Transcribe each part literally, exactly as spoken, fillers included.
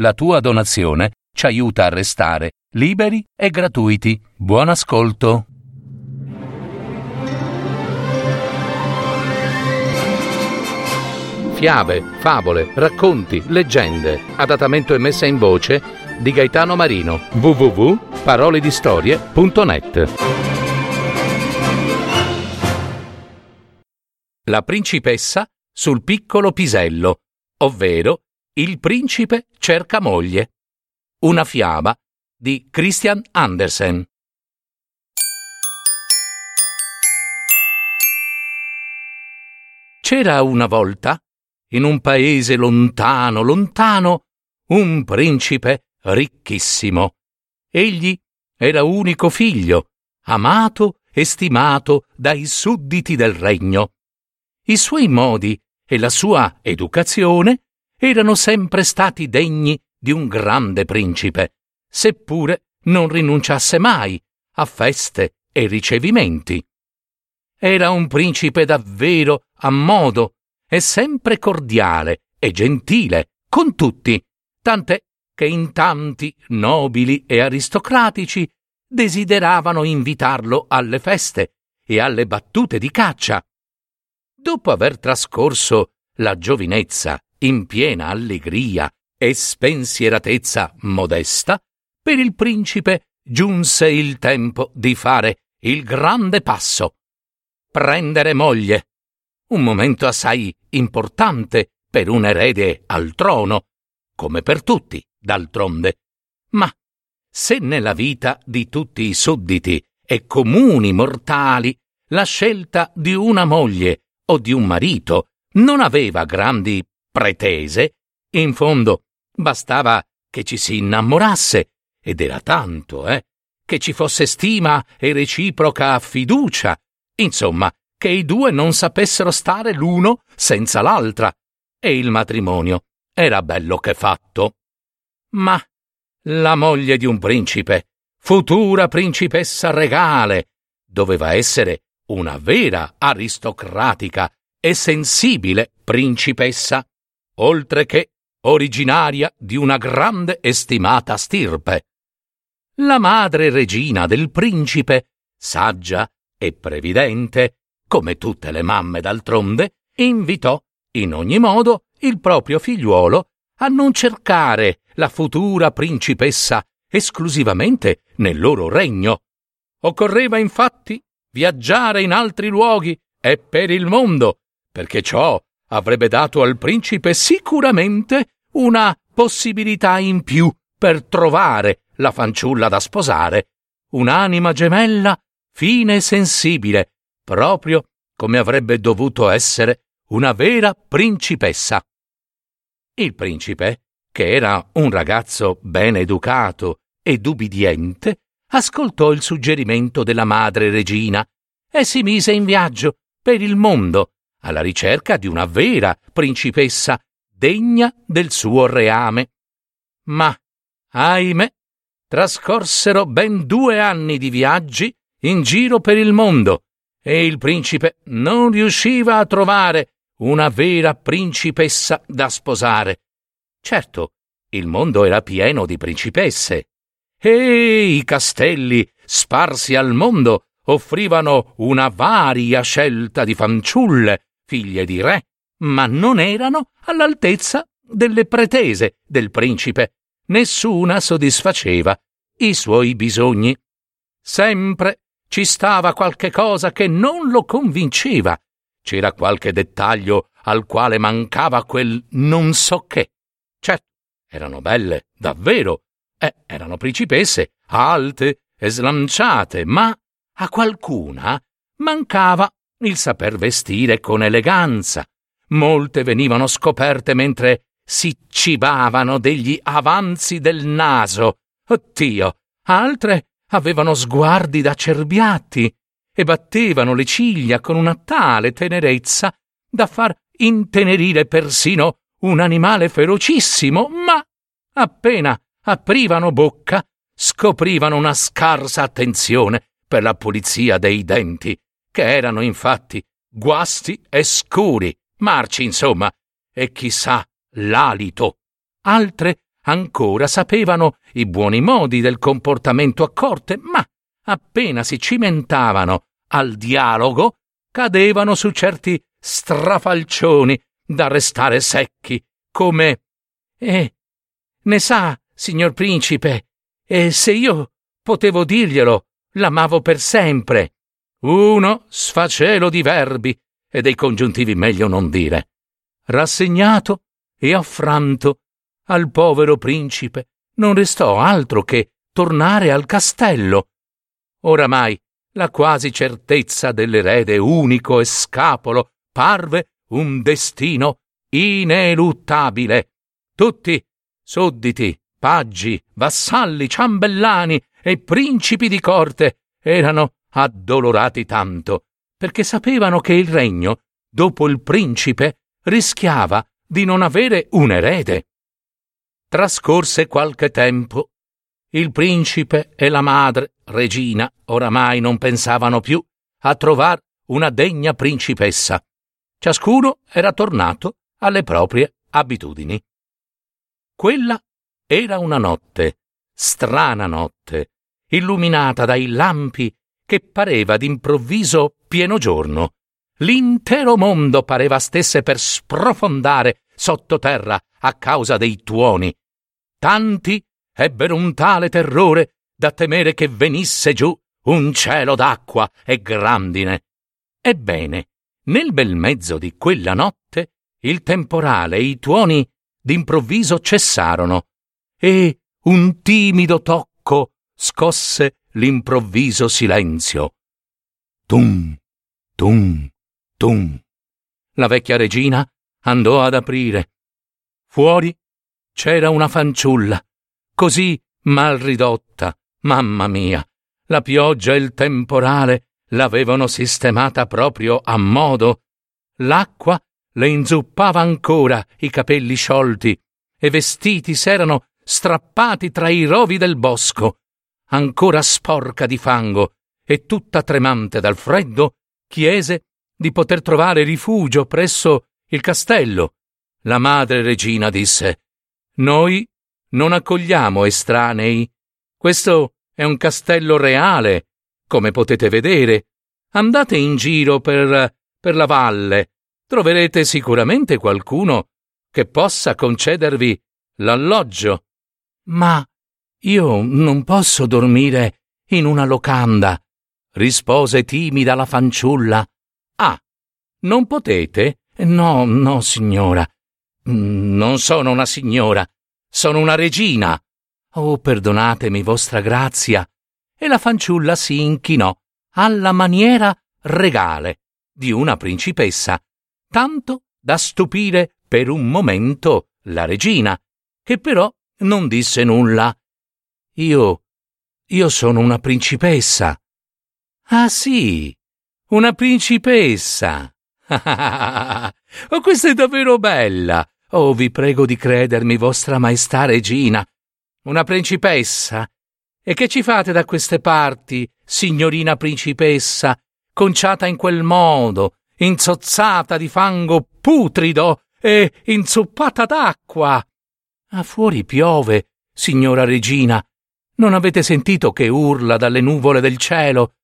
La tua donazione ci aiuta a restare liberi e gratuiti. Buon ascolto. Fiabe, favole, racconti, leggende. Adattamento e messa in voce di Gaetano Marino. w w w punto parole di storie punto net. La principessa sul piccolo pisello, ovvero Il principe cerca moglie. Una fiaba di Christian Andersen. C'era una volta, in un paese lontano, lontano, un principe ricchissimo. Egli era unico figlio, amato e stimato dai sudditi del regno. I suoi modi e la sua educazione erano sempre stati degni di un grande principe, seppure non rinunciasse mai a feste e ricevimenti. Era un principe davvero a modo e sempre cordiale e gentile con tutti, tant'è che in tanti nobili e aristocratici desideravano invitarlo alle feste e alle battute di caccia. Dopo aver trascorso la giovinezza in piena allegria e spensieratezza modesta, per il principe giunse il tempo di fare il grande passo: prendere moglie, un momento assai importante per un erede al trono, come per tutti d'altronde. Ma se nella vita di tutti i sudditi e comuni mortali la scelta di una moglie o di un marito non aveva grandi pretese, in fondo bastava che ci si innamorasse, ed era tanto, eh, che ci fosse stima e reciproca fiducia, insomma, che i due non sapessero stare l'uno senza l'altra, e il matrimonio era bello che fatto. Ma la moglie di un principe, futura principessa regale, doveva essere una vera aristocratica e sensibile principessa, oltre che originaria di una grande e stimata stirpe. La madre regina del principe, saggia e previdente, come tutte le mamme d'altronde, invitò in ogni modo il proprio figliuolo a non cercare la futura principessa esclusivamente nel loro regno. Occorreva infatti viaggiare in altri luoghi e per il mondo, perché ciò avrebbe dato al principe sicuramente una possibilità in più per trovare la fanciulla da sposare, un'anima gemella fine e sensibile, proprio come avrebbe dovuto essere una vera principessa. Il principe, che era un ragazzo ben educato ed ubbidiente, ascoltò il suggerimento della madre regina e si mise in viaggio per il mondo, alla ricerca di una vera principessa degna del suo reame. Ma, ahimè, trascorsero ben due anni di viaggi in giro per il mondo e il principe non riusciva a trovare una vera principessa da sposare. Certo, il mondo era pieno di principesse e i castelli sparsi al mondo offrivano una varia scelta di fanciulle, figlie di re, ma non erano all'altezza delle pretese del principe. Nessuna soddisfaceva i suoi bisogni. Sempre ci stava qualche cosa che non lo convinceva. C'era qualche dettaglio al quale mancava quel non so che. Certo, erano belle, davvero, eh, erano principesse, alte e slanciate, ma a qualcuna mancava il saper vestire con eleganza. Molte venivano scoperte mentre si cibavano degli avanzi del naso. Oddio! Altre avevano sguardi da cerbiatti e battevano le ciglia con una tale tenerezza da far intenerire persino un animale ferocissimo, ma appena aprivano bocca scoprivano una scarsa attenzione per la pulizia dei denti, che erano infatti guasti e scuri, marci insomma, e chissà l'alito. Altre ancora sapevano i buoni modi del comportamento a corte, ma appena si cimentavano al dialogo cadevano su certi strafalcioni da restare secchi, come «Eh, ne sa, signor principe, e se io potevo dirglielo, l'amavo per sempre». Uno sfacelo di verbi e dei congiuntivi meglio non dire. Rassegnato e affranto, al povero principe non restò altro che tornare al castello. Oramai la quasi certezza dell'erede unico e scapolo parve un destino ineluttabile. Tutti, sudditi, paggi, vassalli, ciambellani e principi di corte, erano addolorati tanto, perché sapevano che il regno, dopo il principe, rischiava di non avere un erede. Trascorse qualche tempo. Il principe e la madre, regina, oramai non pensavano più a trovar una degna principessa. Ciascuno era tornato alle proprie abitudini. Quella era una notte, strana notte, illuminata dai lampi che pareva d'improvviso pieno giorno. L'intero mondo pareva stesse per sprofondare sottoterra a causa dei tuoni. Tanti ebbero un tale terrore da temere che venisse giù un cielo d'acqua e grandine. Ebbene, nel bel mezzo di quella notte, il temporale e i tuoni d'improvviso cessarono, e un timido tocco scosse l'improvviso silenzio. Tum, tum, tum. La vecchia regina andò ad aprire. Fuori c'era una fanciulla, così mal ridotta, mamma mia, la pioggia e il temporale l'avevano sistemata proprio a modo. L'acqua le inzuppava ancora i capelli sciolti e vestiti s'erano strappati tra i rovi del bosco. Ancora sporca di fango e tutta tremante dal freddo, chiese di poter trovare rifugio presso il castello. La madre regina disse: «Noi non accogliamo estranei. Questo è un castello reale, come potete vedere. Andate in giro per, per la valle. Troverete sicuramente qualcuno che possa concedervi l'alloggio». «Ma io non posso dormire in una locanda», rispose timida la fanciulla. «Ah, non potete? No, no, signora. Non sono una signora, sono una regina. Oh, perdonatemi, vostra grazia». E la fanciulla si inchinò alla maniera regale di una principessa, tanto da stupire per un momento la regina, che però non disse nulla. Io, io sono una principessa». «Ah sì, una principessa. Oh, questa è davvero bella. Oh, vi prego di credermi, vostra maestà regina. Una principessa? E che ci fate da queste parti, signorina principessa, conciata in quel modo, insozzata di fango putrido e inzuppata d'acqua?» «Ah, fuori piove, signora regina. Non avete sentito che urla dalle nuvole del cielo?»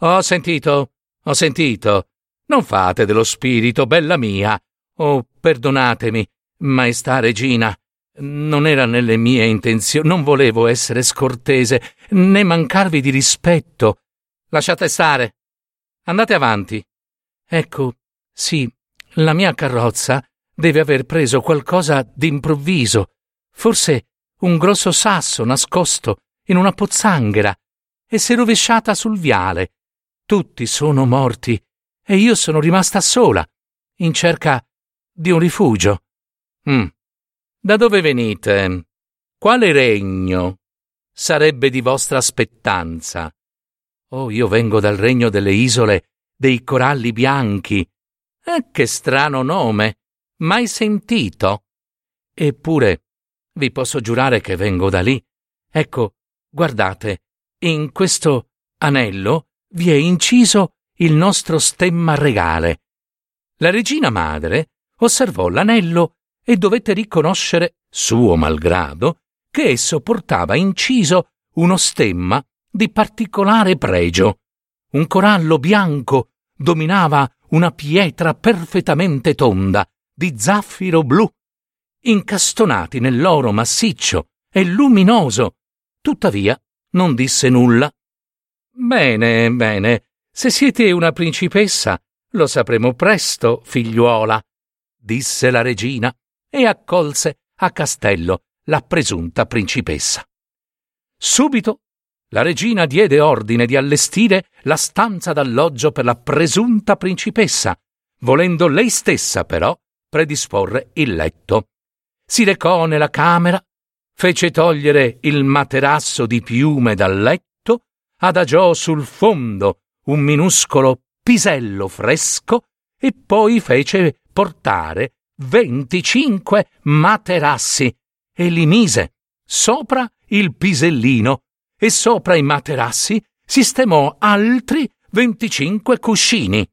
«Ho sentito, ho sentito. Non fate dello spirito, bella mia. Oh, perdonatemi, maestà regina. Non era nelle mie intenzioni, non volevo essere scortese, né mancarvi di rispetto. Lasciate stare. Andate avanti. Ecco, sì, la mia carrozza deve aver preso qualcosa d'improvviso. Forse un grosso sasso nascosto in una pozzanghera, e si è rovesciata sul viale. Tutti sono morti e io sono rimasta sola, in cerca di un rifugio». Mm. «Da dove venite? Quale regno sarebbe di vostra aspettanza?» «Oh, io vengo dal regno delle isole dei coralli bianchi». Eh, «Che strano nome! Mai sentito?» «Eppure vi posso giurare che vengo da lì. Ecco, guardate, in questo anello vi è inciso il nostro stemma regale». La regina madre osservò l'anello e dovette riconoscere, suo malgrado, che esso portava inciso uno stemma di particolare pregio. Un corallo bianco dominava una pietra perfettamente tonda di zaffiro blu, incastonati nell'oro massiccio e luminoso. Tuttavia non disse nulla. Bene, bene, se siete una principessa lo sapremo presto, figliuola, disse la regina e accolse a castello la presunta principessa. Subito la regina diede ordine di allestire la stanza d'alloggio per la presunta principessa, volendo lei stessa però predisporre il letto. Si recò nella camera, fece togliere il materasso di piume dal letto, adagiò sul fondo un minuscolo pisello fresco e poi fece portare venticinque materassi e li mise sopra il pisellino, e sopra i materassi sistemò altri venticinque cuscini.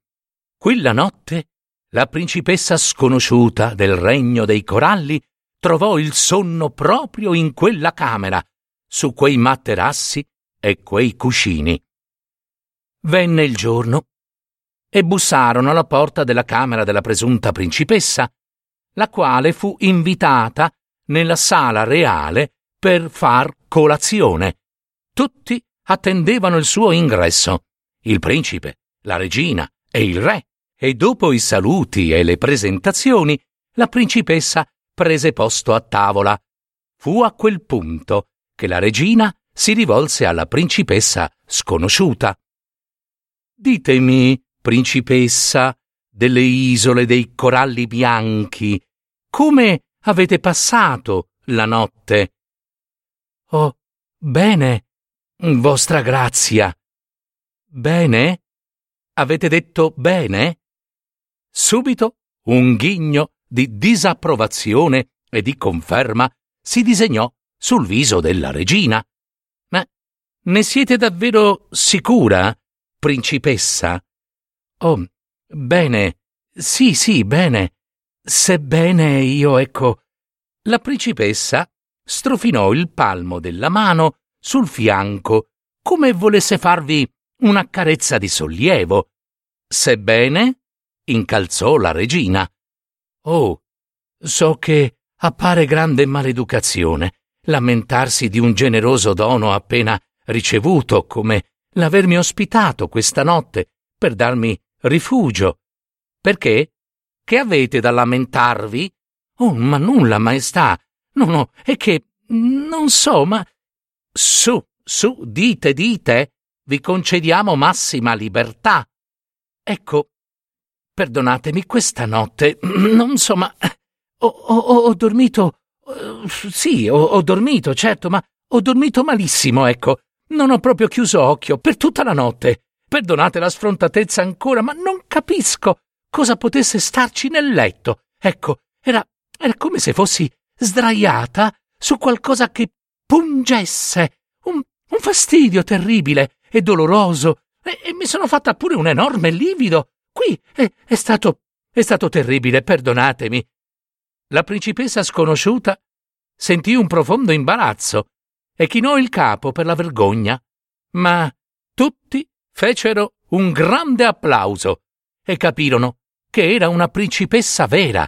Quella notte la principessa sconosciuta del regno dei coralli trovò il sonno proprio in quella camera, su quei materassi e quei cuscini. Venne il giorno e bussarono alla porta della camera della presunta principessa, la quale fu invitata nella sala reale per far colazione. Tutti attendevano il suo ingresso, il principe, la regina e il re, e dopo i saluti e le presentazioni, la principessa prese posto a tavola. Fu a quel punto che la regina si rivolse alla principessa sconosciuta. Ditemi, principessa delle isole dei coralli bianchi, come avete passato la notte? Oh, bene, vostra grazia. Bene? Avete detto bene? Subito un ghigno di disapprovazione e di conferma si disegnò sul viso della regina. Ma ne siete davvero sicura, principessa? Oh, bene, sì, sì, bene. Sebbene io, ecco. La principessa strofinò il palmo della mano sul fianco, come volesse farvi una carezza di sollievo. Sebbene, incalzò la regina. Oh, so che appare grande maleducazione lamentarsi di un generoso dono appena ricevuto, come l'avermi ospitato questa notte per darmi rifugio. Perché? Che avete da lamentarvi? Oh, ma nulla, maestà. No, no, è che non so, ma... Su, su, dite, dite, vi concediamo massima libertà. Ecco, perdonatemi, questa notte, non so, ma ho, ho, ho dormito, sì, ho, ho dormito, certo, ma ho dormito malissimo, ecco, non ho proprio chiuso occhio per tutta la notte. Perdonate la sfrontatezza ancora, ma non capisco cosa potesse starci nel letto. Ecco, era, era come se fossi sdraiata su qualcosa che pungesse, un, un fastidio terribile e doloroso, e, e mi sono fatta pure un enorme livido. Qui è, è stato è stato terribile, perdonatemi. La principessa sconosciuta sentì un profondo imbarazzo e chinò il capo per la vergogna, ma tutti fecero un grande applauso e capirono che era una principessa vera.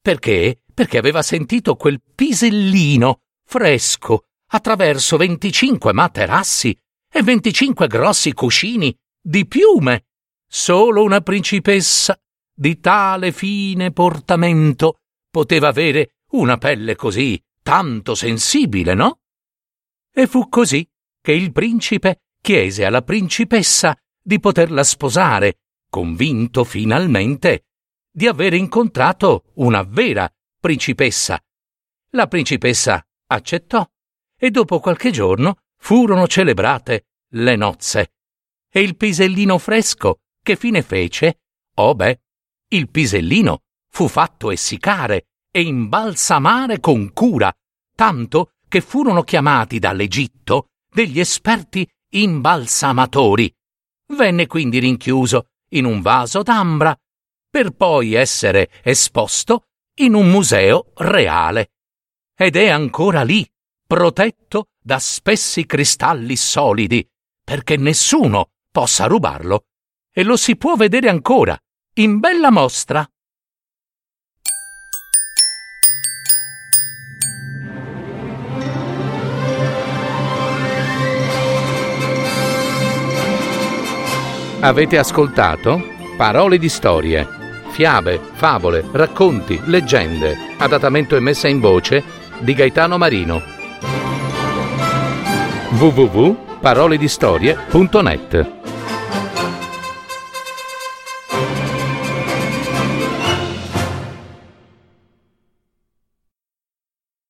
Perché? Perché aveva sentito quel pisellino fresco attraverso venticinque materassi e venticinque grossi cuscini di piume. Solo una principessa di tale fine portamento poteva avere una pelle così tanto sensibile, no? E fu così che il principe chiese alla principessa di poterla sposare, convinto finalmente di aver incontrato una vera principessa. La principessa accettò, e dopo qualche giorno furono celebrate le nozze. E il pisellino fresco che fine fece? Oh beh, il pisellino fu fatto essiccare e imbalsamare con cura, tanto che furono chiamati dall'Egitto degli esperti imbalsamatori. Venne quindi rinchiuso in un vaso d'ambra, per poi essere esposto in un museo reale. Ed è ancora lì, protetto da spessi cristalli solidi, perché nessuno possa rubarlo, e lo si può vedere ancora, in bella mostra. Avete ascoltato Parole di Storie, fiabe, favole, racconti, leggende, adattamento e messa in voce di Gaetano Marino. w w w punto parole di storie punto net